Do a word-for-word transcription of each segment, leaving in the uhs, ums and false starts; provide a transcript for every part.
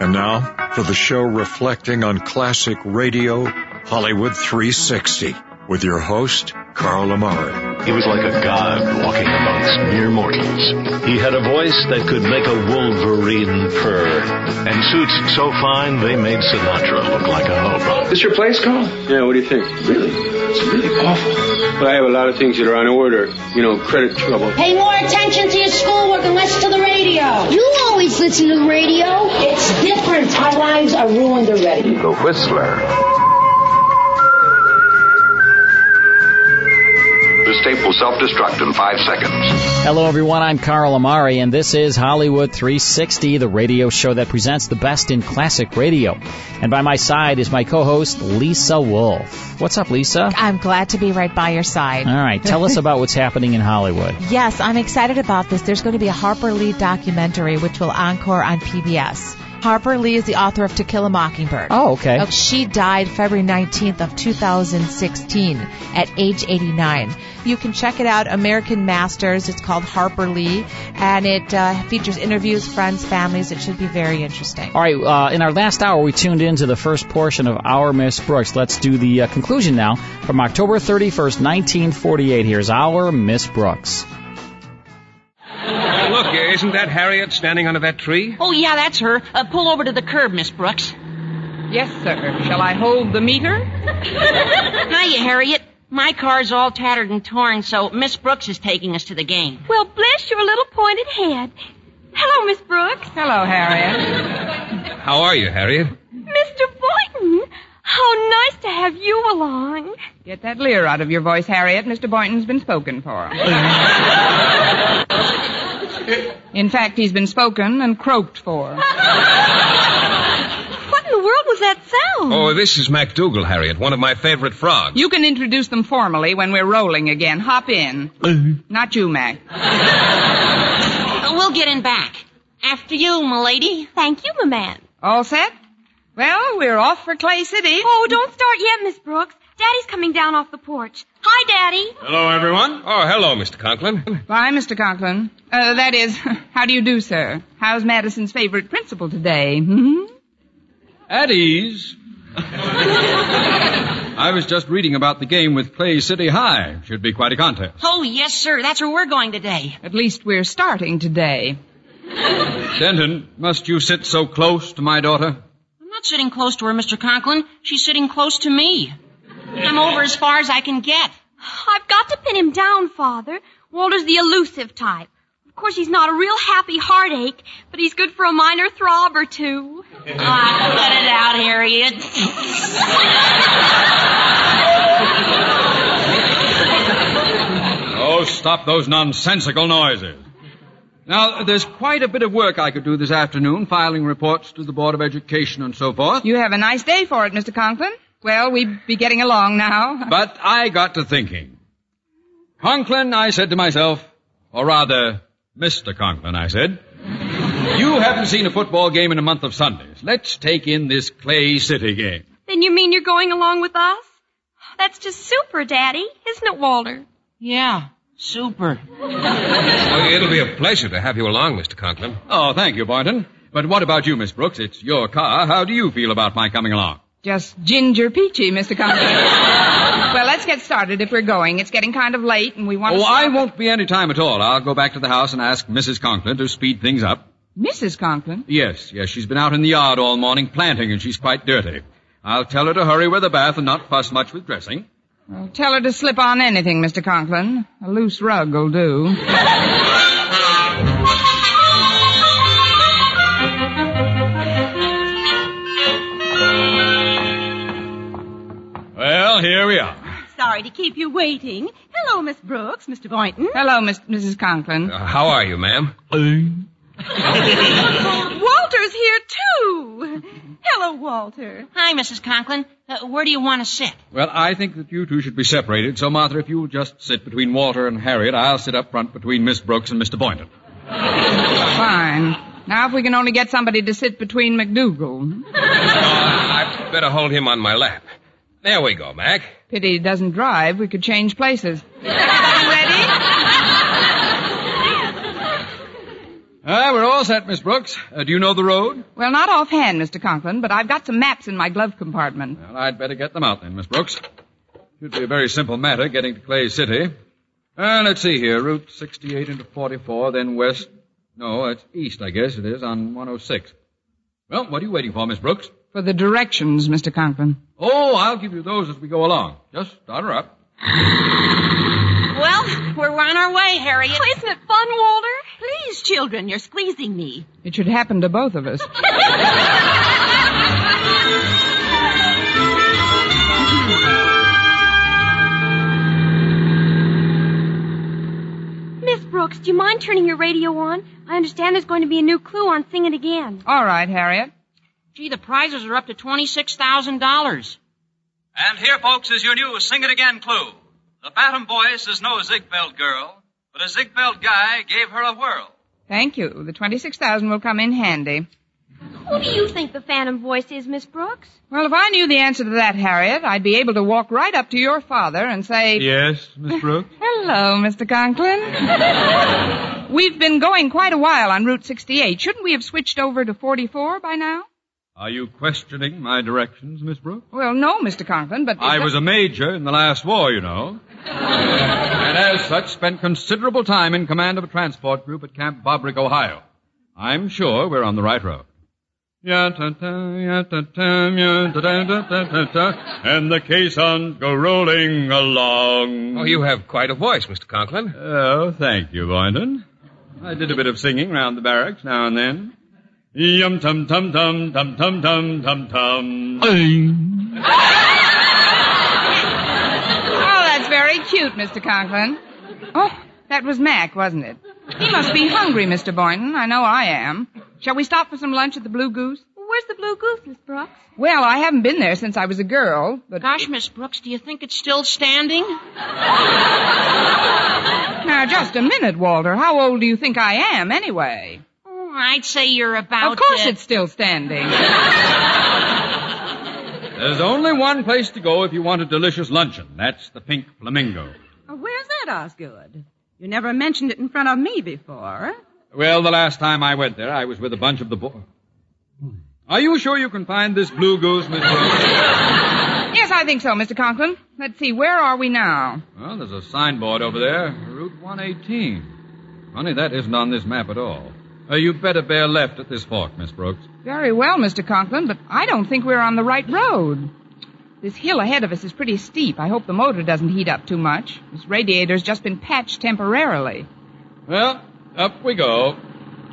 And now, for the show reflecting on classic radio, Hollywood three sixty, with your host, Carl Amari. He was like a god walking amongst mere mortals. He had a voice that could make a wolverine purr, and suits so fine they made Sinatra look like a hobo. Is this your place, Carl? Yeah, what do you think? Really? It's really awful. But I have a lot of things that are on order. You know, credit trouble. Pay more attention to your schoolwork and less to the radio. You always listen to the radio. It's different. Our lives are ruined already. The Whistler. This tape will self-destruct in five seconds. Hello, everyone. I'm Carl Amari, and this is Hollywood three sixty, the radio show that presents the best in classic radio. And by my side is my co-host, Lisa Wolf. What's up, Lisa? I'm glad to be right by your side. All right. Tell us about what's happening in Hollywood. Yes, I'm excited about this. There's going to be a Harper Lee documentary, which will encore on P B S. Harper Lee is the author of To Kill a Mockingbird. Oh, okay. She died February nineteenth of two thousand sixteen at age eighty-nine. You can check it out, American Masters. It's called Harper Lee, and it uh, features interviews, friends, families. It should be very interesting. All right. Uh, in our last hour, we tuned into the first portion of Our Miss Brooks. Let's do the uh, conclusion now from October thirty-first, nineteen forty-eight. Here's Our Miss Brooks. Look, isn't that Harriet standing under that tree? Oh, yeah, that's her. Uh, pull over to the curb, Miss Brooks. Yes, sir. Shall I hold the meter? Hiya, Harriet. My car's all tattered and torn, so Miss Brooks is taking us to the game. Well, bless your little pointed head. Hello, Miss Brooks. Hello, Harriet. How are you, Harriet? Mister Boynton, how nice to have you along. Get that leer out of your voice, Harriet. Mister Boynton's been spoken for. In fact, he's been spoken and croaked for. What in the world was that sound? Oh, this is MacDougall, Harriet, one of my favorite frogs. You can introduce them formally when we're rolling again. Hop in. Not you, Mac. We'll get in back. After you, m'lady. Thank you, my man. All set? Well, we're off for Clay City. Oh, don't start yet, Miss Brooks. Daddy's coming down off the porch. Hi, Daddy. Hello, everyone. Oh, hello, Mister Conklin. Why, Mister Conklin. Uh, that is, how do you do, sir? How's Madison's favorite principal today? Hmm? At ease. I was just reading about the game with Clay City High. Should be quite a contest. Oh, yes, sir. That's where we're going today. At least we're starting today. Denton, must you sit so close to my daughter? I'm not sitting close to her, Mister Conklin. She's sitting close to me. I'm over as far as I can get. I've got to pin him down, Father. Walter's the elusive type. Of course, he's not a real happy heartache, but he's good for a minor throb or two. Ah, let it out, Harriet. Oh, stop those nonsensical noises. Now, there's quite a bit of work I could do this afternoon, filing reports to the Board of Education and so forth. You have a nice day for it, Mister Conklin. Well, we'd be getting along now. But I got to thinking. Conklin, I said to myself, or rather, Mister Conklin, I said, you haven't seen a football game in a month of Sundays. Let's take in this Clay City game. Then you mean you're going along with us? That's just super, Daddy, isn't it, Walter? Yeah, super. Well, it'll be a pleasure to have you along, Mister Conklin. Oh, thank you, Boynton. But what about you, Miss Brooks? It's your car. How do you feel about my coming along? Just ginger peachy, Mister Conklin. Well, let's get started if we're going. It's getting kind of late, and we want to... Oh, I won't be any time at all. I'll go back to the house and ask Missus Conklin to speed things up. Missus Conklin? Yes, yes. She's been out in the yard all morning planting, and she's quite dirty. I'll tell her to hurry with a bath and not fuss much with dressing. Well, tell her to slip on anything, Mister Conklin. A loose rug will do. Well, here we are. Sorry to keep you waiting. Hello, Miss Brooks, Mister Boynton. Hello, Miss, Missus Conklin. Uh, how are you, ma'am? Walter's here, too. Hello, Walter. Hi, Missus Conklin. Uh, where do you want to sit? Well, I think that you two should be separated, so, Martha, if you'll just sit between Walter and Harriet, I'll sit up front between Miss Brooks and Mister Boynton. Fine. Now, if we can only get somebody to sit between MacDougall. Uh, I'd better hold him on my lap. There we go, Mac. Pity he doesn't drive. We could change places. Ready? Ah, we're all set, Miss Brooks. Uh, do you know the road? Well, not offhand, Mister Conklin, but I've got some maps in my glove compartment. Well, I'd better get them out then, Miss Brooks. Should be a very simple matter getting to Clay City. Uh, let's see here. Route sixty-eight into forty-four, then west. No, it's east, I guess it is, on one oh six. Well, what are you waiting for, Miss Brooks? For the directions, Mister Conklin. Oh, I'll give you those as we go along. Just start her up. Well, we're on our way, Harriet. Oh, isn't it fun, Walter? Please, children, you're squeezing me. It should happen to both of us. Miss Brooks, do you mind turning your radio on? I understand there's going to be a new clue on Sing It Again. All right, Harriet. Gee, the prizes are up to twenty-six thousand dollars. And here, folks, is your new Sing It Again clue. The Batum Boyce is no Ziegfeld girl, but a Ziegfeld guy gave her a whirl. Thank you. The twenty-six thousand dollars will come in handy. Who do you think the Phantom Voice is, Miss Brooks? Well, if I knew the answer to that, Harriet, I'd be able to walk right up to your father and say... Yes, Miss Brooks? Hello, Mister Conklin. We've been going quite a while on Route sixty-eight. Shouldn't we have switched over to forty-four by now? Are you questioning my directions, Miss Brooks? Well, no, Mister Conklin, but... I was a major in the last war, you know. And as such, spent considerable time in command of a transport group at Camp Bobrick, Ohio. I'm sure we're on the right road. And the caissons go rolling along. Oh, you have quite a voice, Mister Conklin. Oh, thank you, Boynton. I did a bit of singing round the barracks now and then. Yum-tum-tum-tum, tum-tum-tum-tum-tum. Oh, that's very cute, Mister Conklin. Oh, that was Mac, wasn't it? He must be hungry, Mister Boynton. I know I am. Shall we stop for some lunch at the Blue Goose? Where's the Blue Goose, Miss Brooks? Well, I haven't been there since I was a girl, but... Gosh, Miss Brooks, do you think it's still standing? Now, just a minute, Walter. How old do you think I am, anyway? Oh, I'd say you're about... Of course to... it's still standing. There's only one place to go if you want a delicious luncheon. That's the Pink Flamingo. Oh, where's that, Osgood? You never mentioned it in front of me before. Well, the last time I went there, I was with a bunch of the boys. Are you sure you can find this Blue Goose, Miss Brooks? Yes, I think so, Mister Conklin. Let's see, where are we now? Well, there's a signboard over there, Route one eighteen. Funny, that isn't on this map at all. Uh, you better bear left at this fork, Miss Brooks. Very well, Mister Conklin, but I don't think we're on the right road. This hill ahead of us is pretty steep. I hope the motor doesn't heat up too much. This radiator's just been patched temporarily. Well, up we go.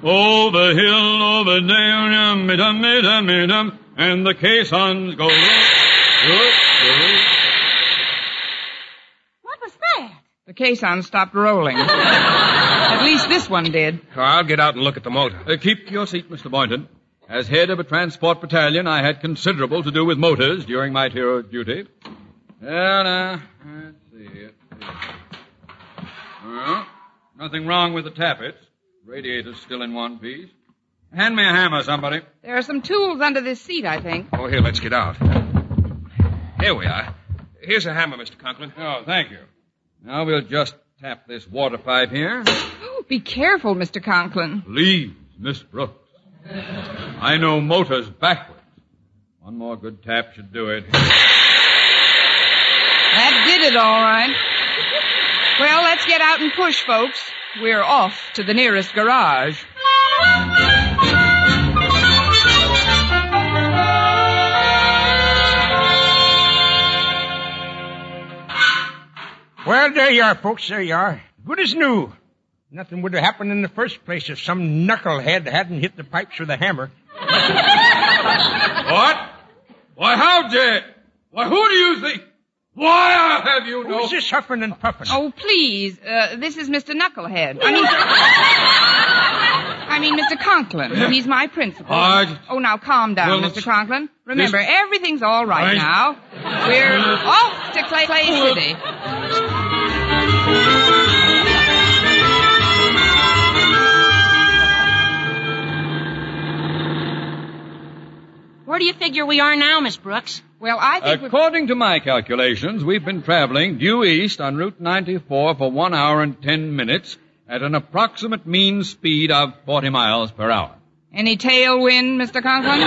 Over hill, over down, um, midum, midum, midum, and the caissons go... What was that? The caisson stopped rolling. At least this one did. Carl, get out and look at the motor. Uh, keep your seat, Mister Boynton. As head of a transport battalion, I had considerable to do with motors during my tour of duty. Well, now, let's see here. Well, nothing wrong with the tappets. Radiator's still in one piece. Hand me a hammer, somebody. There are some tools under this seat, I think. Oh, here, let's get out. Here we are. Here's a hammer, Mister Conklin. Oh, thank you. Now we'll just tap this water pipe here. Oh, be careful, Mister Conklin. Please, Miss Brooks. I know motors backwards. One more good tap should do it. That did it, all right. Well, let's get out and push, folks. We're off to the nearest garage. Well, there you are, folks. There you are. Good as new. Nothing would have happened in the first place if some knucklehead hadn't hit the pipes with a hammer. What? Why, how dare... Why, who do you think... Why, have you no... Who's this huffing and puffing? Oh, please. Uh, this is Mister Knucklehead. I mean... I mean, Mister Conklin. He's my principal. I... Oh, now, calm down, well, Mister Conklin. Remember, this... everything's all right I... now. We're off to Clay, Clay City. Where do you figure we are now, Miss Brooks? Well, I think... According we've... to my calculations, we've been traveling due east on Route ninety-four for one hour and ten minutes at an approximate mean speed of forty miles per hour. Any tailwind, Mister Conklin?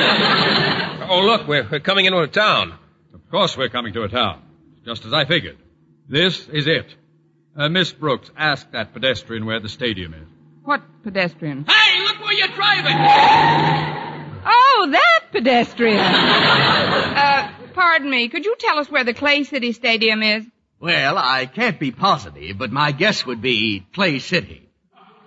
Oh, look, we're, we're coming into a town. Of course we're coming to a town, just as I figured. This is it. Uh, Miss Brooks, ask that pedestrian where the stadium is. What pedestrian? Hey, look where you're driving! Oh, that pedestrian. uh, pardon me, could you tell us where the Clay City Stadium is? Well, I can't be positive, but my guess would be Clay City.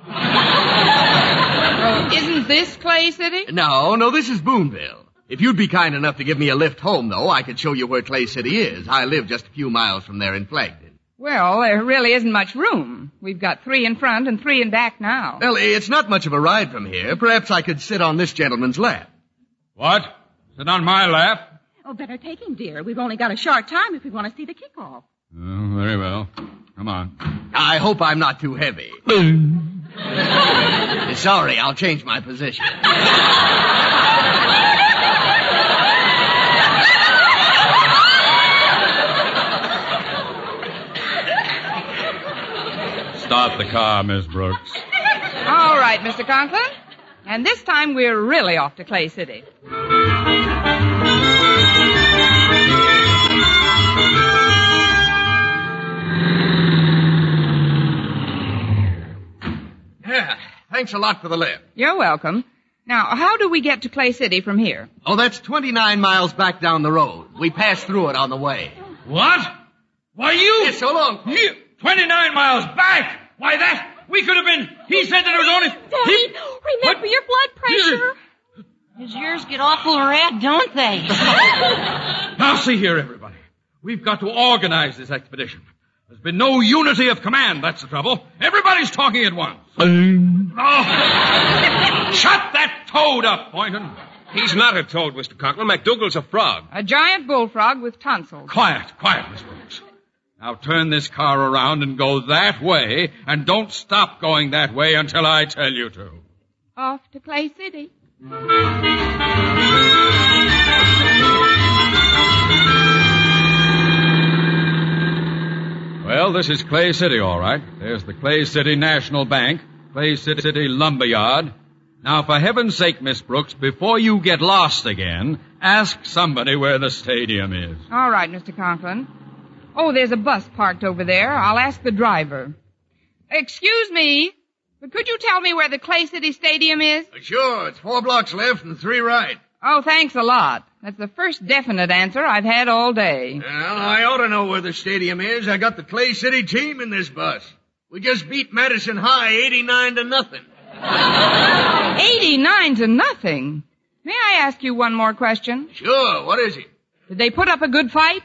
Well, isn't this Clay City? No, no, this is Boonville. If you'd be kind enough to give me a lift home, though, I could show you where Clay City is. I live just a few miles from there in Flagden. Well, there really isn't much room. We've got three in front and three in back now. Well, it's not much of a ride from here. Perhaps I could sit on this gentleman's lap. What? Sit on my lap? Oh, better take him, dear. We've only got a short time if we want to see the kickoff. Oh, very well. Come on. I hope I'm not too heavy. Sorry, I'll change my position. Start the car, Miss Brooks. All right, Mister Conklin. And this time we're really off to Clay City. Yeah, thanks a lot for the lift. You're welcome. Now, how do we get to Clay City from here? Oh, that's twenty-nine miles back down the road. We passed through it on the way. What? Why, you... It's so long. You... twenty-nine miles back? Why, that... We could have been... He said that it was only... Daddy, he... remember what? Your blood pressure. His ears get awful red, don't they? Now, see here, everybody. We've got to organize this expedition. There's been no unity of command, that's the trouble. Everybody's talking at once. Um. Oh. Shut that toad up, Boynton. He's not a toad, Mister Conklin. MacDougall's a frog. A giant bullfrog with tonsils. Quiet, quiet, Miss Brooks. Now turn this car around and go that way, and don't stop going that way until I tell you to. Off to Clay City. Well, this is Clay City, all right. There's the Clay City National Bank, Clay City Lumber Yard. Now, for heaven's sake, Miss Brooks, before you get lost again, ask somebody where the stadium is. All right, Mister Conklin. Oh, there's a bus parked over there. I'll ask the driver. Excuse me, but could you tell me where the Clay City Stadium is? Sure, it's four blocks left and three right. Oh, thanks a lot. That's the first definite answer I've had all day. Well, I ought to know where the stadium is. I got the Clay City team in this bus. We just beat Madison High eighty-nine to nothing. eighty-nine to nothing? May I ask you one more question? Sure, what is it? Did they put up a good fight?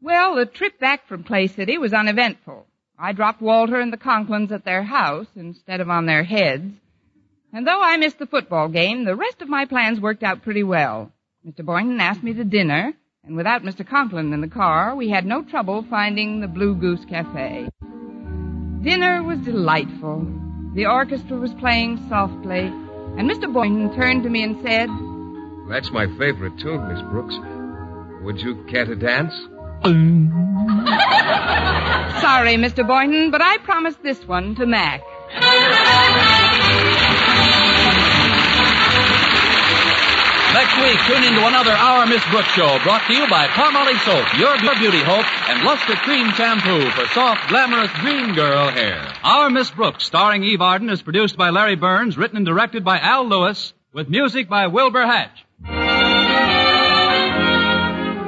Well, the trip back from Clay City was uneventful. I dropped Walter and the Conklins at their house instead of on their heads. And though I missed the football game, the rest of my plans worked out pretty well. Mister Boynton asked me to dinner, and without Mister Conklin in the car, we had no trouble finding the Blue Goose Cafe. Dinner was delightful. The orchestra was playing softly, and Mister Boynton turned to me and said, "That's my favorite tune, Miss Brooks. Would you care to dance?" Sorry, Mister Boynton, but I promised this one to Mac. Next week, tune into another Our Miss Brooks show brought to you by Palmolive Soap, Your Beauty Hope, and Lustre Cream Shampoo for soft, glamorous dream girl hair. Our Miss Brooks, starring Eve Arden, is produced by Larry Burns, written and directed by Al Lewis, with music by Wilbur Hatch.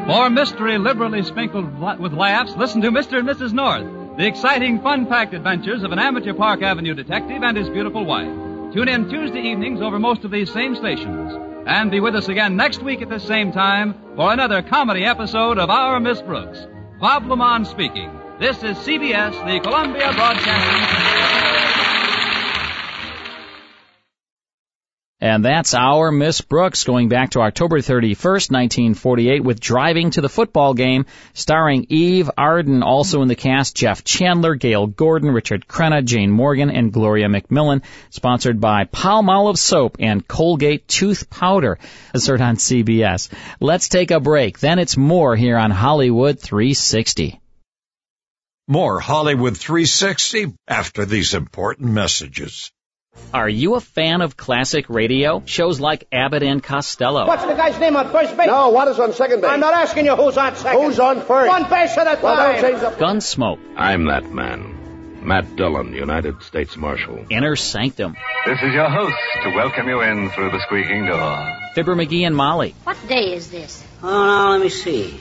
For mystery liberally sprinkled with laughs, listen to Mister and Missus North, the exciting, fun-packed adventures of an amateur Park Avenue detective and his beautiful wife. Tune in Tuesday evenings over most of these same stations. And be with us again next week at the same time for another comedy episode of Our Miss Brooks. Bob Lemond speaking. This is C B S, the Columbia Broadcasting System. And that's Our Miss Brooks, going back to October thirty-first, nineteen forty-eight, with Driving to the Football Game, starring Eve Arden, also in the cast, Jeff Chandler, Gale Gordon, Richard Crenna, Jane Morgan, and Gloria McMillan, sponsored by Palmolive Soap and Colgate Tooth Powder, as heard on C B S. Let's take a break. Then it's more here on Hollywood three sixty. More Hollywood three sixty after these important messages. Are you a fan of classic radio? Shows like Abbott and Costello. What's the guy's name on first base? No, what is on second base? I'm not asking you who's on second. Who's on first? One base at a time. Gunsmoke. I'm that man. Matt Dillon, United States Marshal. Inner Sanctum. This is your host to welcome you in through the squeaking door. Fibber McGee and Molly. What day is this? Oh, now, let me see.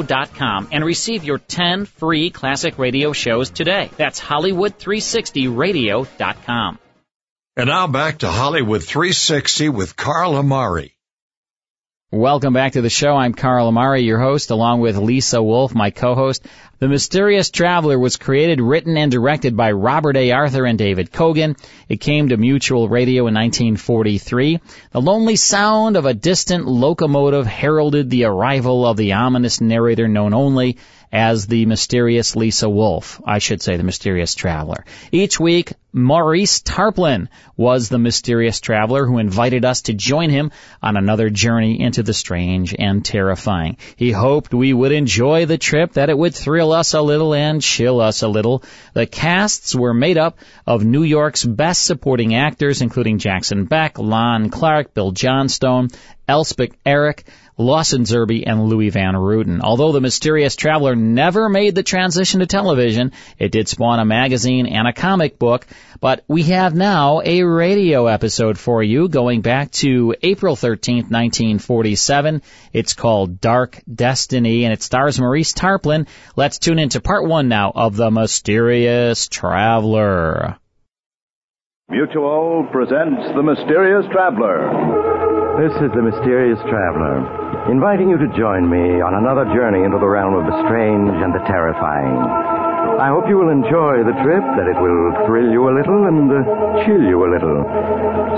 dot com. And receive your ten free classic radio shows today. That's Hollywood three sixty radio dot com. And now back to Hollywood three sixty with Carl Amari. Welcome back to the show. I'm Carl Amari, your host, along with Lisa Wolf, my co-host. The Mysterious Traveler was created, written, and directed by Robert A. Arthur and David Kogan. It came to Mutual Radio in nineteen forty-three. The lonely sound of a distant locomotive heralded the arrival of the ominous narrator known only as the mysterious Lisa Wolf. I should say the Mysterious Traveler. Each week, Maurice Tarplin was the Mysterious Traveler who invited us to join him on another journey into the strange and terrifying. He hoped we would enjoy the trip, that it would thrill us a little and chill us a little. The casts were made up of New York's best supporting actors, including Jackson Beck, Lon Clark, Bill Johnstone, Elspeth Eric, Lawson Zerbe, and Louis Van Ruten. Although The Mysterious Traveler never made the transition to television, it did spawn a magazine and a comic book. But we have now a radio episode for you going back to April thirteenth, nineteen forty-seven. It's called Dark Destiny, and it stars Maurice Tarplin. Let's tune into part one now of The Mysterious Traveler. Mutual presents The Mysterious Traveler. This is The Mysterious Traveler, inviting you to join me on another journey into the realm of the strange and the terrifying. I hope you will enjoy the trip, that it will thrill you a little and uh, chill you a little.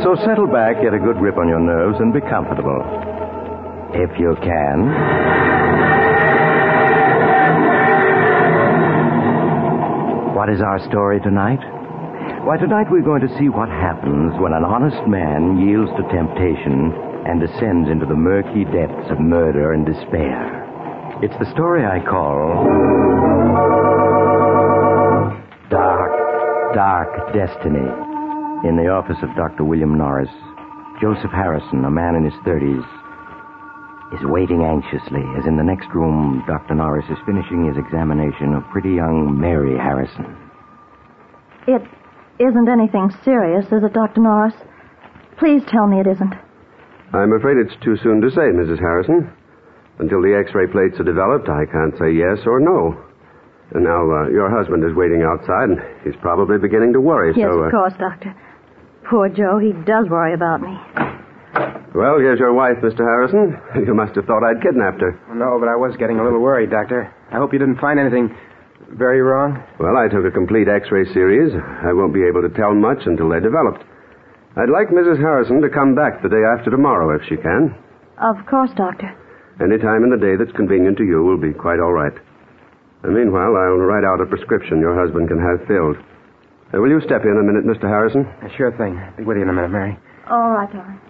So settle back, get a good grip on your nerves, and be comfortable. If you can. What is our story tonight? Why, tonight we're going to see what happens when an honest man yields to temptation and descends into the murky depths of murder and despair. It's the story I call Dark, Dark Destiny. In the office of Doctor William Norris, Joseph Harrison, a man in his thirties, is waiting anxiously as in the next room, Doctor Norris is finishing his examination of pretty young Mary Harrison. It isn't anything serious, is it, Doctor Norris? Please tell me it isn't. I'm afraid it's too soon to say, Missus Harrison. Until the x-ray plates are developed, I can't say yes or no. And now, uh, your husband is waiting outside, and he's probably beginning to worry, yes, so... Yes, uh... of course, Doctor. Poor Joe, he does worry about me. Well, here's your wife, Mister Harrison. You must have thought I'd kidnapped her. No, but I was getting a little worried, Doctor. I hope you didn't find anything very wrong. Well, I took a complete x-ray series. I won't be able to tell much until they're developed. I'd like Missus Harrison to come back the day after tomorrow, if she can. Of course, Doctor. Any time in the day that's convenient to you will be quite all right. And meanwhile, I'll write out a prescription your husband can have filled. Uh, will you step in a minute, Mister Harrison? Sure thing. I'll be with you in a minute, Mary. All right, darling.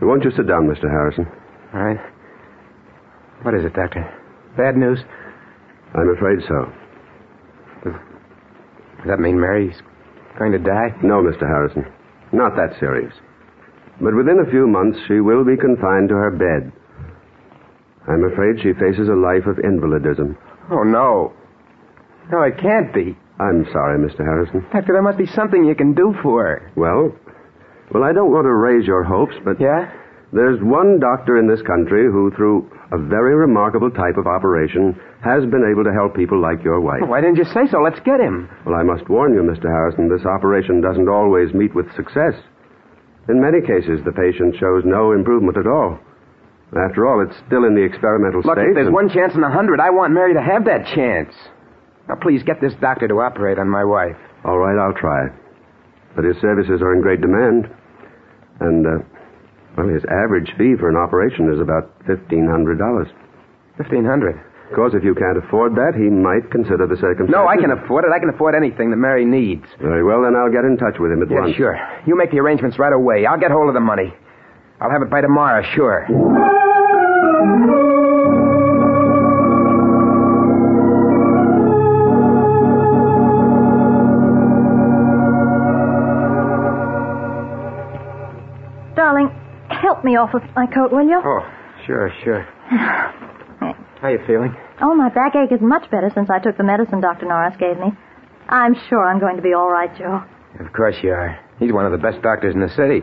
Won't you sit down, Mister Harrison? All right. What is it, Doctor? Bad news? I'm afraid so. Does, does that mean Mary's going to die? No, Mister Harrison. Not that serious. But within a few months, she will be confined to her bed. I'm afraid she faces a life of invalidism. Oh, no. No, it can't be. I'm sorry, Mister Harrison. Doctor, there must be something you can do for her. Well, Well, I don't want to raise your hopes, but... Yeah? There's one doctor in this country who, through a very remarkable type of operation, has been able to help people like your wife. Well, why didn't you say so? Let's get him. Well, I must warn you, Mister Harrison, this operation doesn't always meet with success. In many cases, the patient shows no improvement at all. After all, it's still in the experimental Look, state. Look, if there's and... one chance in a hundred, I want Mary to have that chance. Now, please, get this doctor to operate on my wife. All right, I'll try. But his services are in great demand. And, uh, well, his average fee for an operation is about fifteen hundred dollars. fifteen hundred dollars? Of course, if you can't afford that, he might consider the circumstances. No, I can afford it. I can afford anything that Mary needs. Very well, then I'll get in touch with him at yeah, once. Yeah, sure. You make the arrangements right away. I'll get hold of the money. I'll have it by tomorrow, sure. Darling, help me off with my coat, will you? Oh, sure, sure. How are you feeling? Oh, my backache is much better since I took the medicine Doctor Norris gave me. I'm sure I'm going to be all right, Joe. Of course you are. He's one of the best doctors in the city.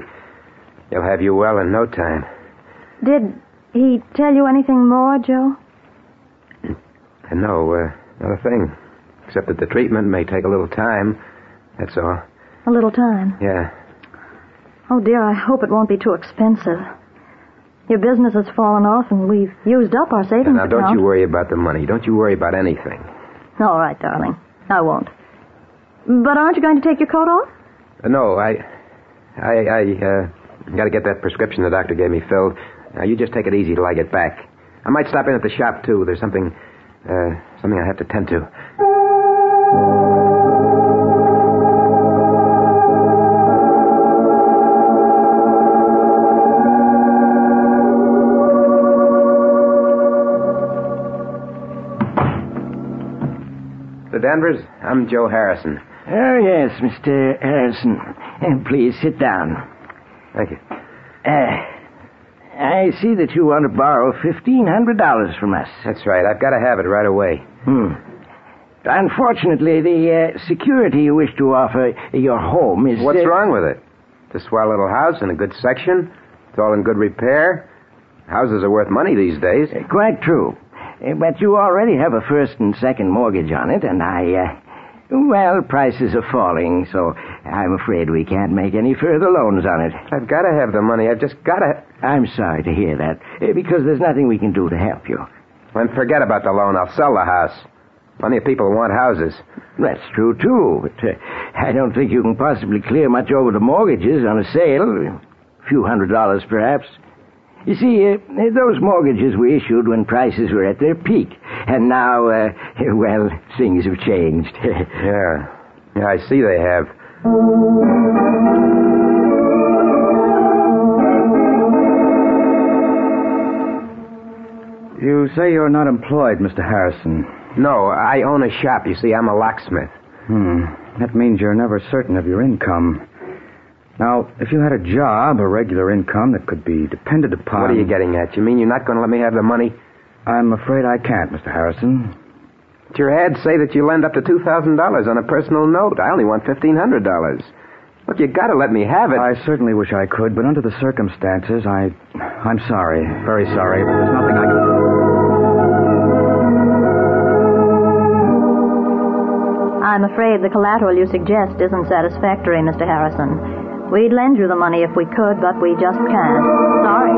He'll have you well in no time. Did he tell you anything more, Joe? No, uh, not a thing. Except that the treatment may take a little time. That's all. A little time? Yeah. Oh, dear, I hope it won't be too expensive. Your business has fallen off and we've used up our savings account. Now, don't you worry about the money. Don't you worry about anything. All right, darling. I won't. But aren't you going to take your coat off? Uh, no, I... I, I, uh... I've got to get that prescription the doctor gave me filled. Now, you just take it easy till I get back. I might stop in at the shop, too. There's something, uh, something I have to tend to. The Danvers, I'm Joe Harrison. Oh, yes, Mister Harrison. And please sit down. Thank you. Uh, I see that you want to borrow fifteen hundred dollars from us. That's right. I've got to have it right away. Hmm. Unfortunately, the uh, security you wish to offer your home is... What's uh, wrong with it? It's a swell little house in a good section. It's all in good repair. Houses are worth money these days. Uh, quite true. Uh, but you already have a first and second mortgage on it, and I... Uh, Well, prices are falling, so I'm afraid we can't make any further loans on it. I've got to have the money. I've just got to... I'm sorry to hear that, because there's nothing we can do to help you. Then forget about the loan. I'll sell the house. Plenty of people want houses. That's true, too. But uh, I don't think you can possibly clear much over the mortgages on a sale. A few hundred dollars, perhaps. You see, uh, those mortgages were issued when prices were at their peak. And now, uh, well, things have changed. yeah. yeah, I see they have. You say you're not employed, Mister Harrison. No, I own a shop. You see, I'm a locksmith. Hmm. That means you're never certain of your income. Now, if you had a job, a regular income that could be depended upon... What are you getting at? You mean you're not going to let me have the money? I'm afraid I can't, Mister Harrison. But your ads say that you lend up to two thousand dollars on a personal note. I only want fifteen hundred dollars. Look, you got to let me have it. I certainly wish I could, but under the circumstances, I... I'm sorry. Very sorry, but there's nothing I can do. I'm afraid the collateral you suggest isn't satisfactory, Mister Harrison. We'd lend you the money if we could, but we just can't. Sorry.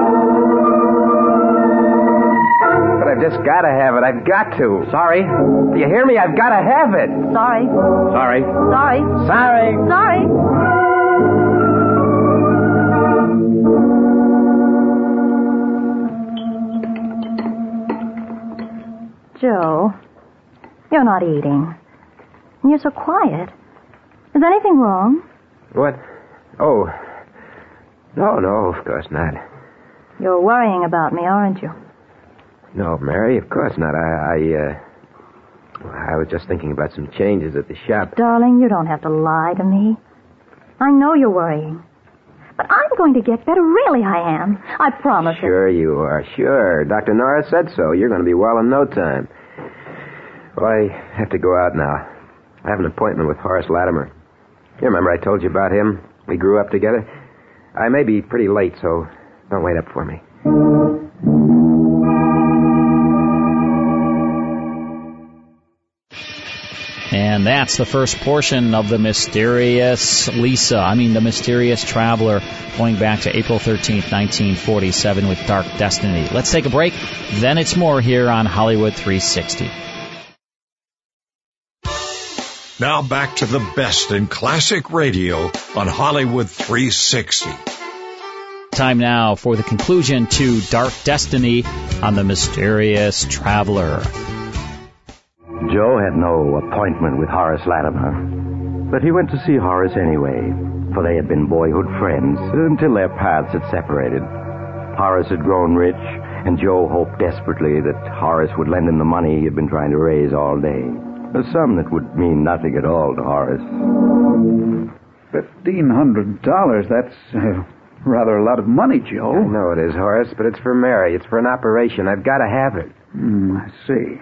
But I've just got to have it. I've got to. Sorry. Do you hear me? I've got to have it. Sorry. Sorry. Sorry. Sorry. Sorry. Joe, you're not eating. You're so quiet. Is anything wrong? What? Oh, no, no, of course not. You're worrying about me, aren't you? No, Mary, of course not. I, I, uh, I was just thinking about some changes at the shop. Darling, you don't have to lie to me. I know you're worrying. But I'm going to get better. Really, I am. I promise you. Sure you are, sure. Doctor Norris said so. You're going to be well in no time. Well, I have to go out now. I have an appointment with Horace Latimer. You remember I told you about him? We grew up together. I may be pretty late, so don't wait up for me. And that's the first portion of The Mysterious Lisa, I mean, The Mysterious Traveler, going back to April thirteenth, nineteen forty-seven with Dark Destiny. Let's take a break, then it's more here on Hollywood three sixty. Now back to the best in classic radio on Hollywood three sixty. Time now for the conclusion to Dark Destiny on The Mysterious Traveler. Joe had no appointment with Horace Latimer, but he went to see Horace anyway, for they had been boyhood friends until their paths had separated. Horace had grown rich, and Joe hoped desperately that Horace would lend him the money he had been trying to raise all day, a sum that would mean nothing at all to Horace. Fifteen hundred dollars, that's uh, rather a lot of money, Joe. I know it is, Horace, but it's for Mary. It's for an operation. I've got to have it. Mm, I see.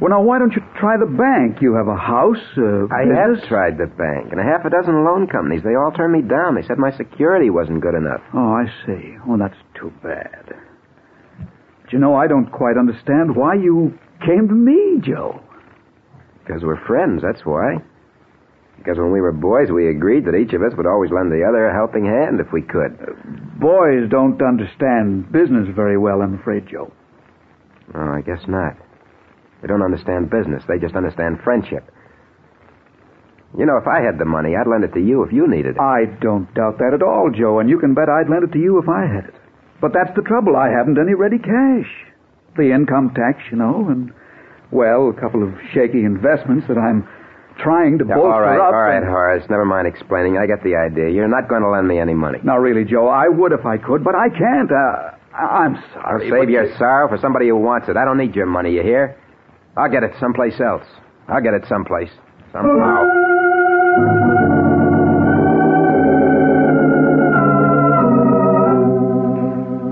Well, now, why don't you try the bank? You have a house. Uh, I have tried the bank, and a half a dozen loan companies. They all turned me down. They said my security wasn't good enough. Oh, I see. Well, that's too bad. But, you know, I don't quite understand why you came to me, Joe. Because we're friends, that's why. Because when we were boys, we agreed that each of us would always lend the other a helping hand if we could. Uh, boys don't understand business very well, I'm afraid, Joe. Oh, I guess not. They don't understand business. They just understand friendship. You know, if I had the money, I'd lend it to you if you needed it. I don't doubt that at all, Joe, and you can bet I'd lend it to you if I had it. But that's the trouble. I haven't any ready cash. The income tax, you know, and, well, a couple of shaky investments that I'm trying to bolster up. All right, all right, and... Horace, never mind explaining. I get the idea. You're not going to lend me any money. Now, really, Joe, I would if I could, but I can't. Uh, I'm sorry. I'll save your you... sorrow for somebody who wants it. I don't need your money, you hear? I'll get it someplace else. I'll get it someplace. Somehow.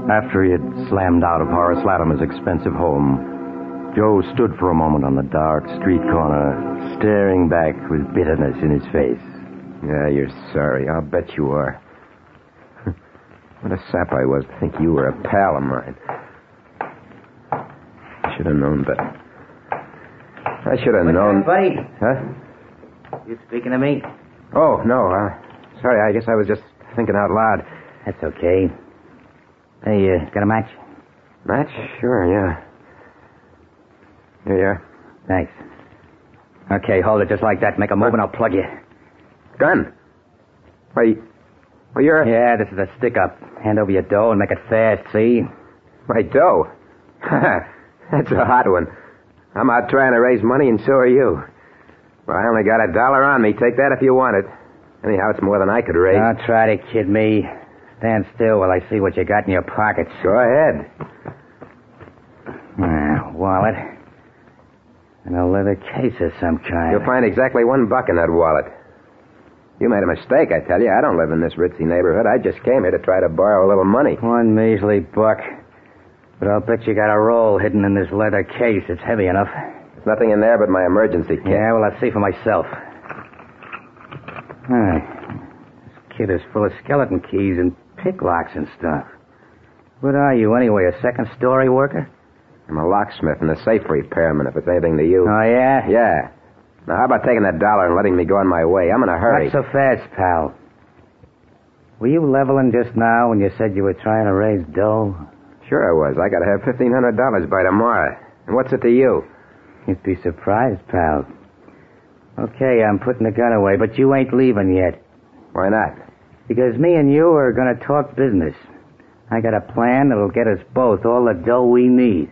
After he had slammed out of Horace Latimer's expensive home, Joe stood for a moment on the dark street corner, staring back with bitterness in his face. Yeah, you're sorry. I'll bet you are. What a sap I was to think you were a pal of mine. I should have known better. I should have What's known. Buddy? Huh? You speaking to me? Oh, no. Uh, sorry, I guess I was just thinking out loud. That's okay. Hey, uh, got a match? Match? Sure, yeah. Here you are. Thanks. Okay, hold it just like that. Make a move uh, and I'll plug you. Gun? Why, well, you're... Yeah, this is a stick-up. Hand over your dough and make it fast, see? My dough? That's a hot one. I'm out trying to raise money, and so are you. Well, I only got a dollar on me. Take that if you want it. Anyhow, it's more than I could raise. Don't try to kid me. Stand still while I see what you got in your pockets. Go ahead. Uh, wallet. And a leather case of some kind. You'll find exactly one buck in that wallet. You made a mistake, I tell you. I don't live in this ritzy neighborhood. I just came here to try to borrow a little money. One measly buck. But I'll bet you got a roll hidden in this leather case. It's heavy enough. There's nothing in there but my emergency kit. Yeah, well, I'll see for myself. All right. This kit is full of skeleton keys and picklocks and stuff. What are you, anyway, a second-story worker? I'm a locksmith and a safe repairman, if it's anything to you. Oh, yeah? Yeah. Now, how about taking that dollar and letting me go on my way? I'm in a hurry. Not so fast, pal. Were you leveling just now when you said you were trying to raise dough? Sure I was. I got to have fifteen hundred dollars by tomorrow. And what's it to you? You'd be surprised, pal. Okay, I'm putting the gun away, but you ain't leaving yet. Why not? Because me and you are going to talk business. I got a plan that'll get us both all the dough we need.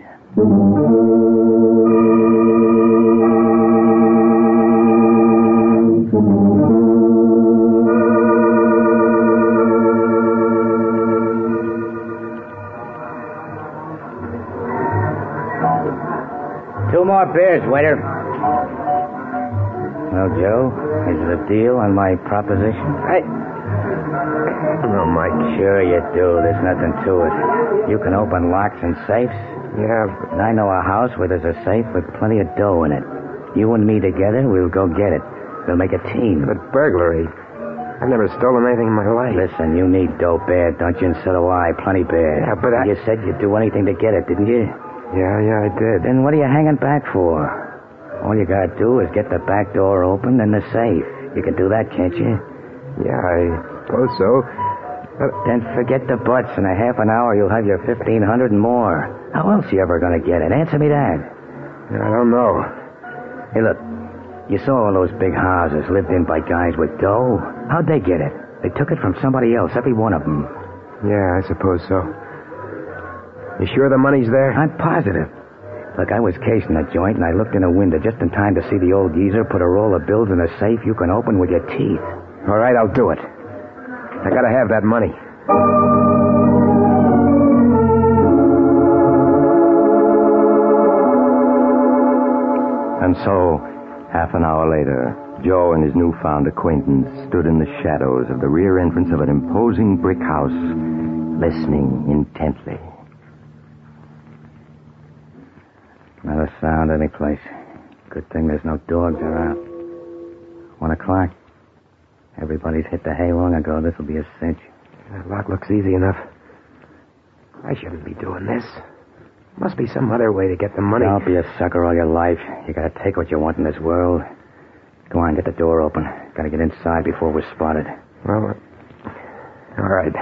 Bears, waiter. Well, Joe, is it a deal on my proposition? I... Oh, Mike, sure you do. There's nothing to it. You can open locks and safes. Yeah. And I know a house where there's a safe with plenty of dough in it. You and me together, we'll go get it. We'll make a team. But burglary. I've never stolen anything in my life. Listen, you need dope bad, don't you? And so do I. Plenty bad. Yeah, but I... You said you'd do anything to get it, didn't you? Yeah, yeah, I did. Then what are you hanging back for? All you gotta do is get the back door open and the safe. You can do that, can't you? Yeah, I suppose so. But... Then forget the buts. In a half an hour, you'll have your fifteen hundred and more. How else are you ever gonna get it? Answer me that. I don't know. Hey, look. You saw all those big houses lived in by guys with dough. How'd they get it? They took it from somebody else, every one of them. Yeah, I suppose so. You sure the money's there? I'm positive. Look, I was casing that joint, and I looked in a window just in time to see the old geezer put a roll of bills in a safe you can open with your teeth. All right, I'll do it. I gotta have that money. And so... half an hour later, Joe and his newfound acquaintance stood in the shadows of the rear entrance of an imposing brick house, listening intently. Not a sound any place. Good thing there's no dogs around. One o'clock. Everybody's hit the hay long ago. This'll be a cinch. That lock looks easy enough. I shouldn't be doing this. Must be some other way to get the money. Don't be a sucker all your life. You gotta take what you want in this world. Go on, get the door open. Gotta get inside before we're spotted. Well, all right.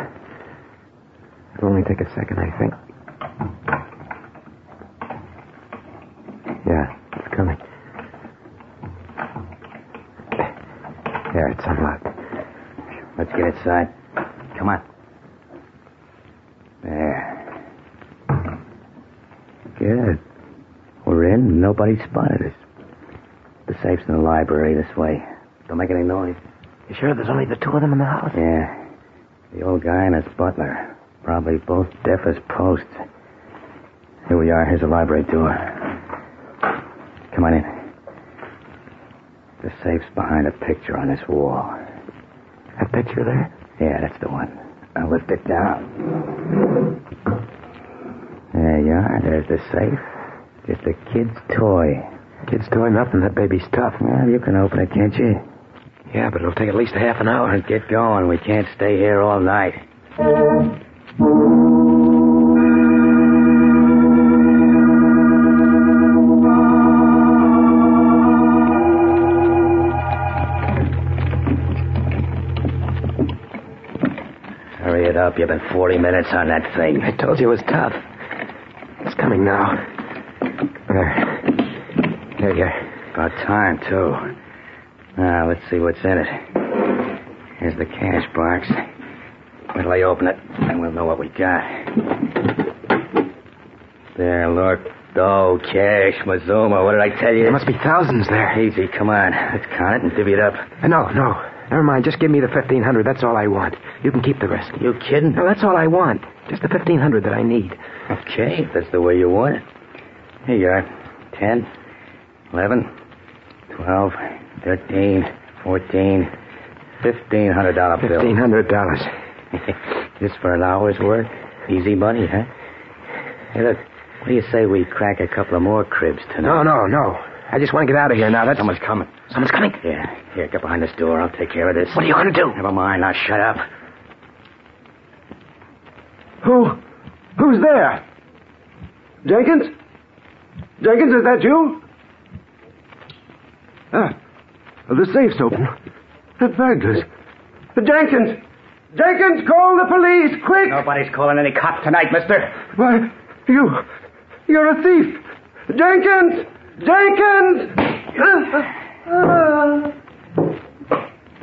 It'll only take a second, I think. Yeah, it's coming. There, it's unlocked. Let's get inside. Come on. There. Good. We're in. Nobody spotted us. The safe's in the library this way. Don't make any noise. You sure there's only the two of them in the house? Yeah. The old guy and his butler. Probably both deaf as posts. Here we are. Here's the library door. Come on in. The safe's behind a picture on this wall. That picture there? Yeah, that's the one. I'll lift it down. There you are. There's the safe. Just a kid's toy. Kid's toy? Nothing. That baby's tough. Well, you can open it, can't you? Yeah, but it'll take at least a half an hour. Right, get going. We can't stay here all night. Hurry it up. You've been forty minutes on that thing. I told you it was tough. Coming now. There. There you are. About time, too. Now, let's see what's in it. Here's the cash box. Wait till I open it, and we'll know what we got. There, look. Dough, cash, Mazuma. What did I tell you? There must be thousands there. Easy, come on. Let's count it and divvy it up. Uh, no, no. Never mind. Just give me the fifteen hundred. That's all I want. You can keep the rest. You kidding? No, that's all I want. Just the fifteen hundred that I need. Okay, if that's the way you want it. Here you are. Ten, eleven, twelve, thirteen, fourteen, fifteen hundred dollar bill. Fifteen hundred dollars. Just for an hour's work? Easy money, huh? Hey, look, what do you say we crack a couple of more cribs tonight? No, no, no. I just want to get out of here now. That's... Someone's coming. Someone's coming? Yeah. Here, get behind this door. I'll take care of this. What are you going to do? Never mind. Now, shut up. Who? Who's there? Jenkins? Jenkins, is that you? Ah, the safe's open. The burglars. Jenkins! Jenkins, call the police, quick! Nobody's calling any cops tonight, mister. Why, you... you're a thief. Jenkins! Jenkins!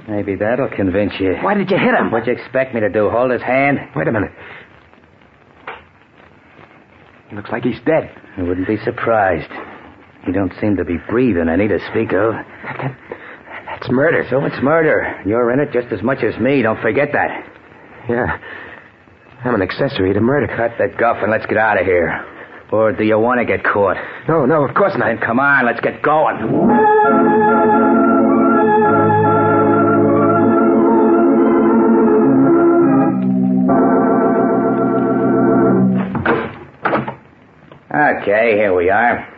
Maybe that'll convince you. Why did you hit him? What'd you expect me to do, hold his hand? Wait a minute. He looks like he's dead. I wouldn't be surprised. He don't seem to be breathing any to speak of. That, that, that's murder. So it's murder. You're in it just as much as me. Don't forget that. Yeah. I'm an accessory to murder. Cut the guff and let's get out of here. Or do you want to get caught? No, no, of course not. Then come on, let's get going. Okay, here we are.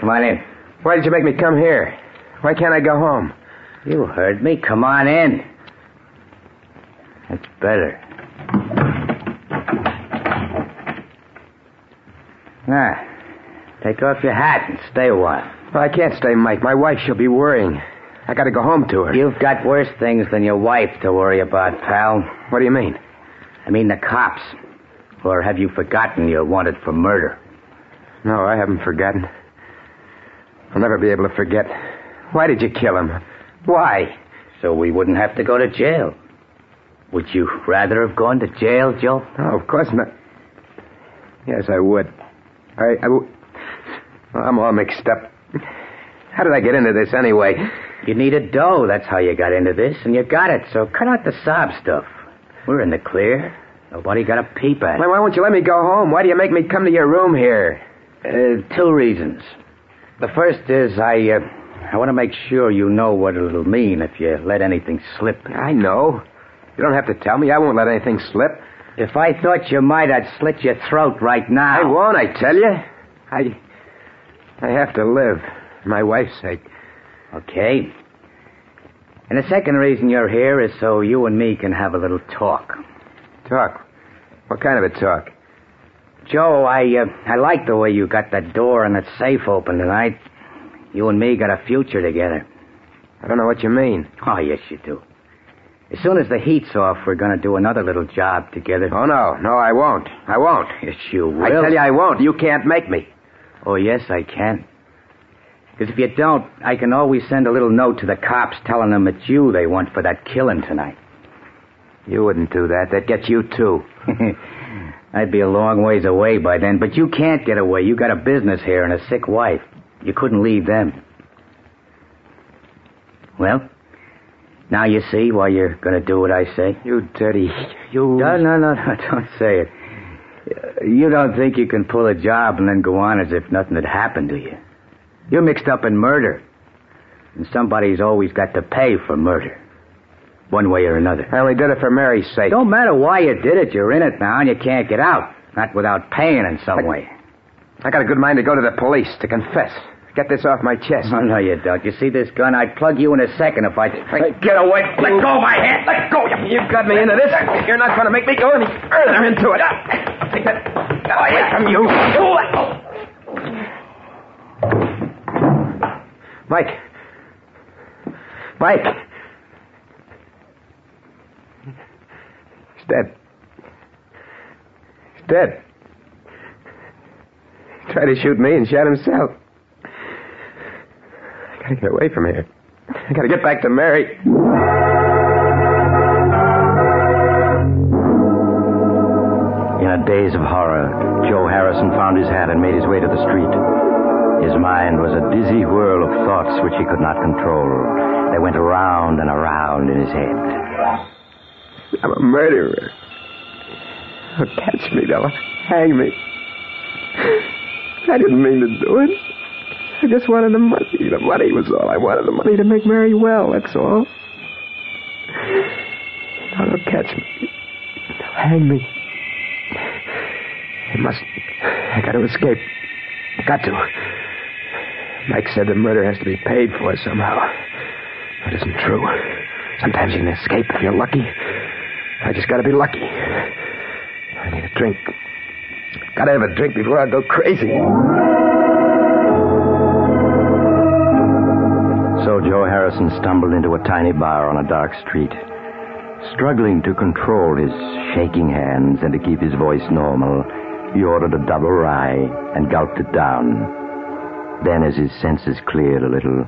Come on in. Why did you make me come here? Why can't I go home? You heard me. Come on in. That's better. Now, take off your hat and stay a while. Well, I can't stay, Mike. My wife, she'll be worrying. I gotta go home to her. You've got worse things than your wife to worry about, pal. What do you mean? I mean the cops. Or have you forgotten you're wanted for murder? No, I haven't forgotten. I'll never be able to forget. Why did you kill him? Why? So we wouldn't have to go to jail. Would you rather have gone to jail, Joe? No, of course not. Yes, I would. I, I w- I'm all mixed up. How did I get into this anyway? You needed dough. That's how you got into this, and you got it. So cut out the sob stuff. We're in the clear. Nobody got a peep at it. Why, why won't you let me go home? Why do you make me come to your room here? Uh, two reasons. The first is I, uh, I want to make sure you know what it'll mean if you let anything slip. I know. You don't have to tell me. I won't let anything slip. If I thought you might, I'd slit your throat right now. I won't, I tell you. I, I have to live, for my wife's sake. Okay. And the second reason you're here is so you and me can have a little talk. Talk? What kind of a talk? Joe, I, uh, I like the way you got that door and that safe open tonight. You and me got a future together. I don't know what you mean. Oh, yes, you do. As soon as the heat's off, we're going to do another little job together. Oh, no. No, I won't. I won't. Yes, you will. I tell you I won't. You can't make me. Oh, yes, I can. Because if you don't, I can always send a little note to the cops telling them it's you they want for that killing tonight. You wouldn't do that. That gets you, too. I'd be a long ways away by then, but you can't get away. You got a business here and a sick wife. You couldn't leave them. Well... now you see why you're going to do what I say? You dirty... You... No, no, no, no, don't say it. You don't think you can pull a job and then go on as if nothing had happened to you. You're mixed up in murder. And somebody's always got to pay for murder. One way or another. I only did it for Mary's sake. Don't matter why you did it. You're in it now and you can't get out. Not without paying in some I, way. I got a good mind to go to the police to confess. Get this off my chest. Oh, no, you don't. You see this gun? I'd plug you in a second if I... I... Get away. Let go of my hand. Let go. You... You've got me into this. You're not going to make me go any further into it. Take that away from you. Mike. Mike. He's dead. He's dead. He tried to shoot me and shot himself. I gotta get away from here. I gotta get back to Mary. In a daze of horror, Joe Harrison found his hat and made his way to the street. His mind was a dizzy whirl of thoughts which he could not control. They went around and around in his head. I'm a murderer. Oh, catch me, though. Hang me. I didn't mean to do it. I just wanted the money. The money was all I wanted. The money to make Mary well, that's all. No, don't catch me. Don't hang me. I must. I got to escape. I got to. Mike said the murder has to be paid for somehow. That isn't true. Sometimes you can escape if you're lucky. I just got to be lucky. I need a drink. Got to have a drink before I go crazy. So Joe Harrison stumbled into a tiny bar on a dark street, struggling to control his shaking hands and to keep his voice normal. He ordered a double rye and gulped it down. Then, as his senses cleared a little,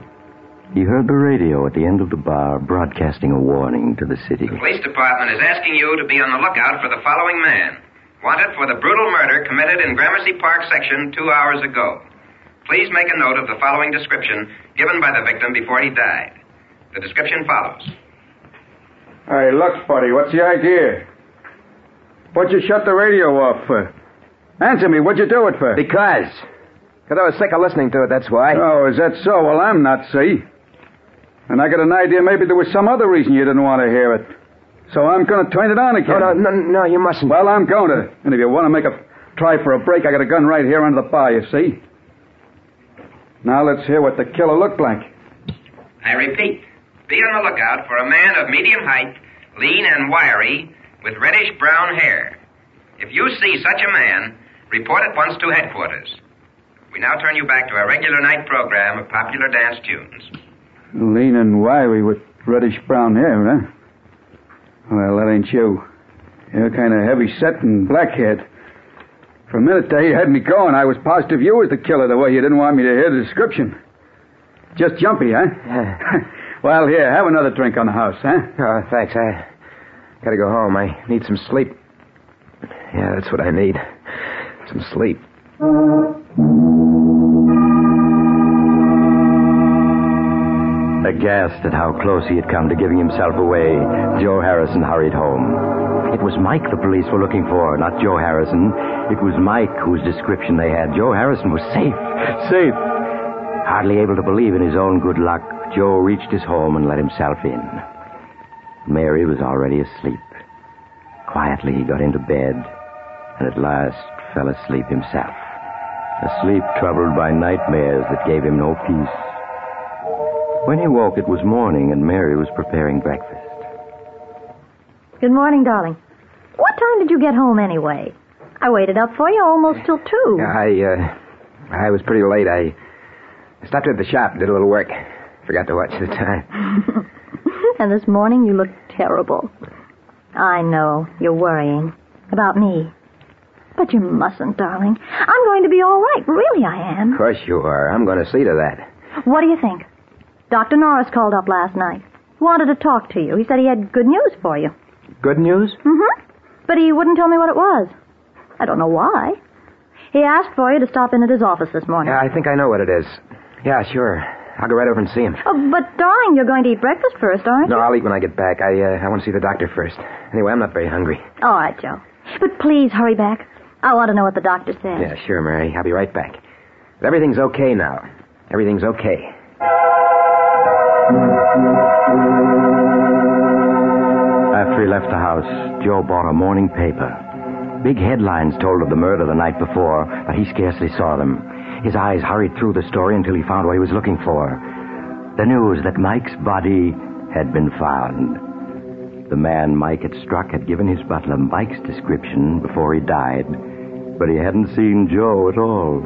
he heard the radio at the end of the bar broadcasting a warning to the city. The police department is asking you to be on the lookout for the following man. Wanted for the brutal murder committed in Gramercy Park section two hours ago. Please make a note of the following description given by the victim before he died. The description follows. Hey, look, buddy, what's the idea? What'd you shut the radio off for? Answer me, what'd you do it for? Because. Because I was sick of listening to it, that's why. Oh, is that so? Well, I'm not, see? And I got an idea maybe there was some other reason you didn't want to hear it. So I'm going to turn it on again. No, no, no, no, you mustn't. Well, I'm going to. And if you want to make a try for a break, I got a gun right here under the bar, you see? Now let's hear what the killer looked like. I repeat, be on the lookout for a man of medium height, lean and wiry, with reddish-brown hair. If you see such a man, report at once to headquarters. We now turn you back to our regular night program of popular dance tunes. Lean and wiry with reddish-brown hair, huh? Well, that ain't you. You're kind of heavy-set and black-haired. For a minute there, you had me going. I was positive you was the killer, the way you didn't want me to hear the description. Just jumpy, huh? Yeah. Well, here, have another drink on the house, huh? Oh, thanks. I gotta go home. I need some sleep. Yeah, that's what I need. Some sleep. Aghast at how close he had come to giving himself away, Joe Harrison hurried home. It was Mike the police were looking for, not Joe Harrison. It was Mike whose description they had. Joe Harrison was safe. Safe. Hardly able to believe in his own good luck, Joe reached his home and let himself in. Mary was already asleep. Quietly, he got into bed and at last fell asleep himself. A sleep troubled by nightmares that gave him no peace. When he woke, it was morning and Mary was preparing breakfast. Good morning, darling. What time did you get home anyway? I waited up for you almost till two. I, uh, I was pretty late. I stopped at the shop and did a little work. Forgot to watch the time. And this morning you looked terrible. I know, you're worrying about me. But you mustn't, darling. I'm going to be all right. Really, I am. Of course you are. I'm going to see to that. What do you think? Doctor Norris called up last night. He wanted to talk to you. He said he had good news for you. Good news? Mm-hmm. But he wouldn't tell me what it was. I don't know why. He asked for you to stop in at his office this morning. Yeah, I think I know what it is. Yeah, sure. I'll go right over and see him. Oh, but, darling, you're going to eat breakfast first, aren't you? No, I'll eat when I get back. I uh, I want to see the doctor first. Anyway, I'm not very hungry. All right, Joe. But please hurry back. I want to know what the doctor says. Yeah, sure, Mary. I'll be right back. But everything's okay now. Everything's okay. After he left the house, Joe bought a morning paper. Big headlines told of the murder the night before, but he scarcely saw them. His eyes hurried through the story until he found what he was looking for. The news that Mike's body had been found. The man Mike had struck had given his butler Mike's description before he died, but he hadn't seen Joe at all.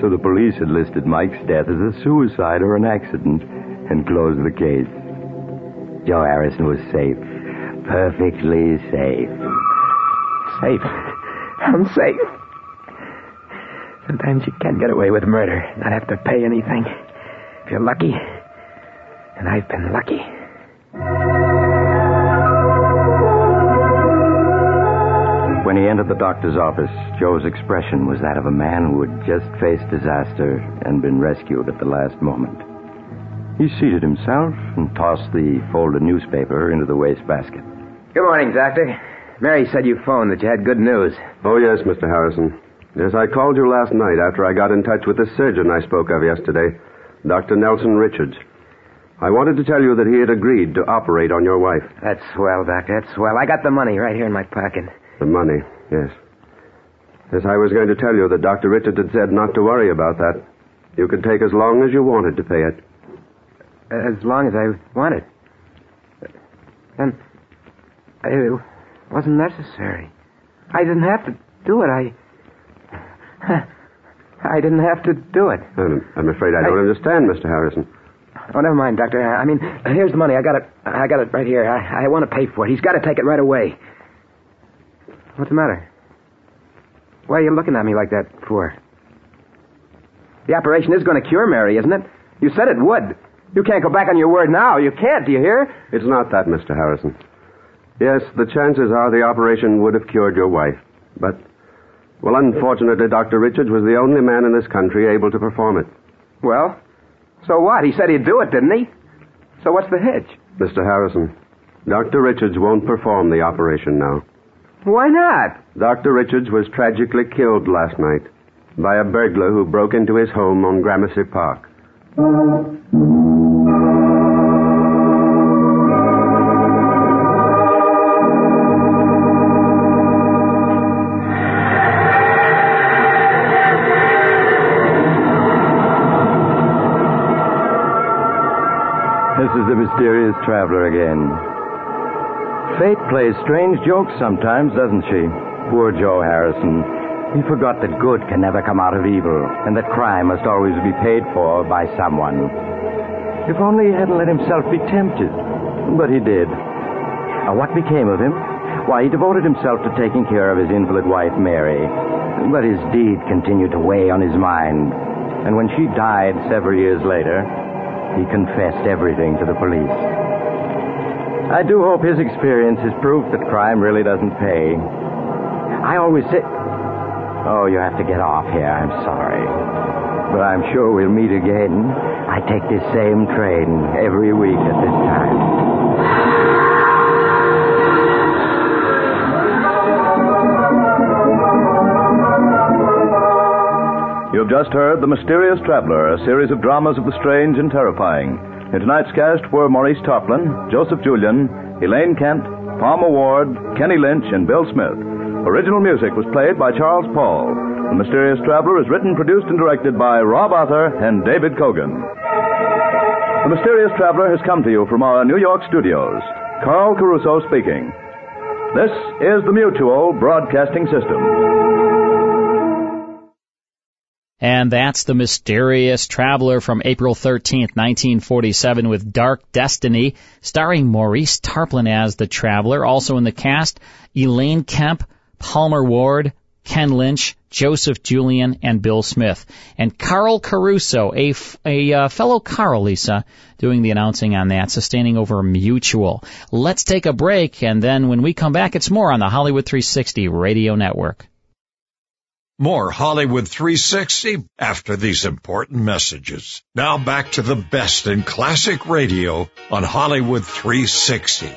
So the police had listed Mike's death as a suicide or an accident and closed the case. Joe Harrison was safe. Perfectly safe. Safe. I'm safe. Sometimes you can't get away with murder, not have to pay anything. If you're lucky, and I've been lucky. When he entered the doctor's office, Joe's expression was that of a man who had just faced disaster and been rescued at the last moment. He seated himself and tossed the folded newspaper into the wastebasket. Good morning, Doctor. Mary said you phoned that you had good news. Oh, yes, Mister Harrison. Yes, I called you last night after I got in touch with the surgeon I spoke of yesterday, Doctor Nelson Richards. I wanted to tell you that he had agreed to operate on your wife. That's swell, Doctor, that's swell. I got the money right here in my pocket. The money, yes. Yes, I was going to tell you that Doctor Richards had said not to worry about that. You could take as long as you wanted to pay it. As long as I wanted. Then it wasn't necessary. I didn't have to do it. I... I didn't have to do it. I'm, I'm afraid I don't I... understand, Mister Harrison. Oh, never mind, Doctor. I mean, here's the money. I got it. I got it right here. I, I want to pay for it. He's got to take it right away. What's the matter? Why are you looking at me like that for? The operation is going to cure Mary, isn't it? You said it would. You can't go back on your word now. You can't. Do you hear? It's not that, Mister Harrison. Yes, the chances are the operation would have cured your wife, but. Well, unfortunately, Doctor Richards was the only man in this country able to perform it. Well, so what? He said he'd do it, didn't he? So what's the hitch? Mister Harrison, Doctor Richards won't perform the operation now. Why not? Doctor Richards was tragically killed last night by a burglar who broke into his home on Gramercy Park. This is The Mysterious Traveler again. Fate plays strange jokes sometimes, doesn't she? Poor Joe Harrison. He forgot that good can never come out of evil, and that crime must always be paid for by someone. If only he hadn't let himself be tempted. But he did. Now, what became of him? Why, he devoted himself to taking care of his invalid wife, Mary. But his deed continued to weigh on his mind. And when she died several years later, he confessed everything to the police. I do hope his experience is proof that crime really doesn't pay. I always say... Oh, you have to get off here. I'm sorry. But I'm sure we'll meet again. I take this same train every week at this time. You've just heard The Mysterious Traveler, a series of dramas of the strange and terrifying. In tonight's cast were Maurice Tarplin, Joseph Julian, Elaine Kemp, Palmer Ward, Kenny Lynch, and Bill Smith. Original music was played by Charles Paul. The Mysterious Traveler is written, produced, and directed by Rob Arthur and David Kogan. The Mysterious Traveler has come to you from our New York studios. Carl Caruso speaking. This is the Mutual Broadcasting System. And that's The Mysterious Traveler from April thirteenth, nineteen forty-seven, with Dark Destiny, starring Maurice Tarplin as the Traveler. Also in the cast, Elaine Kemp, Palmer Ward, Ken Lynch, Joseph Julian, and Bill Smith. And Carl Caruso, a, f- a uh, fellow Carl, Lisa, doing the announcing on that, sustaining over Mutual. Let's take a break, and then when we come back, it's more on the Hollywood three sixty Radio Network. More Hollywood three sixty after these important messages. Now back to the best in classic radio on Hollywood three sixty.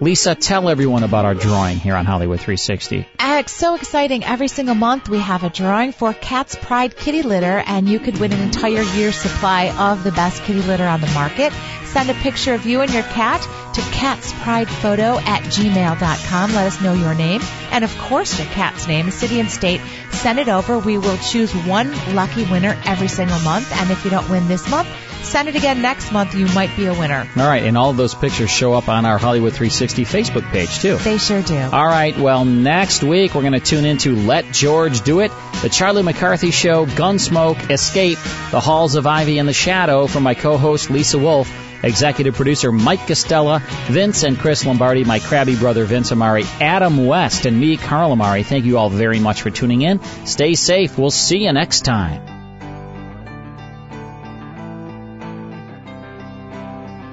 Lisa, tell everyone about our drawing here on Hollywood three sixty. It's so exciting. Every single month we have a drawing for Cat's Pride kitty litter, and you could win an entire year's supply of the best kitty litter on the market. Send a picture of you and your cat to catspridephoto at gmail dot com. Let us know your name and, of course, your cat's name, city and state. Send it over. We will choose one lucky winner every single month, and if you don't win this month, send it again next month. You might be a winner. All right, and all of those pictures show up on our Hollywood three sixty Facebook page, too. They sure do. All right, well, next week we're going to tune into Let George Do It, The Charlie McCarthy Show, Gunsmoke, Escape, The Halls of Ivy and the Shadow, from my co-host Lisa Wolf, executive producer Mike Costella, Vince and Chris Lombardi, my crabby brother Vince Amari, Adam West, and me, Carl Amari. Thank you all very much for tuning in. Stay safe. We'll see you next time.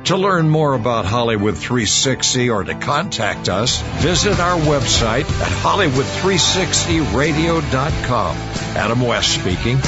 To learn more about Hollywood three sixty or to contact us, visit our website at Hollywood three sixty radio dot com. Adam West speaking.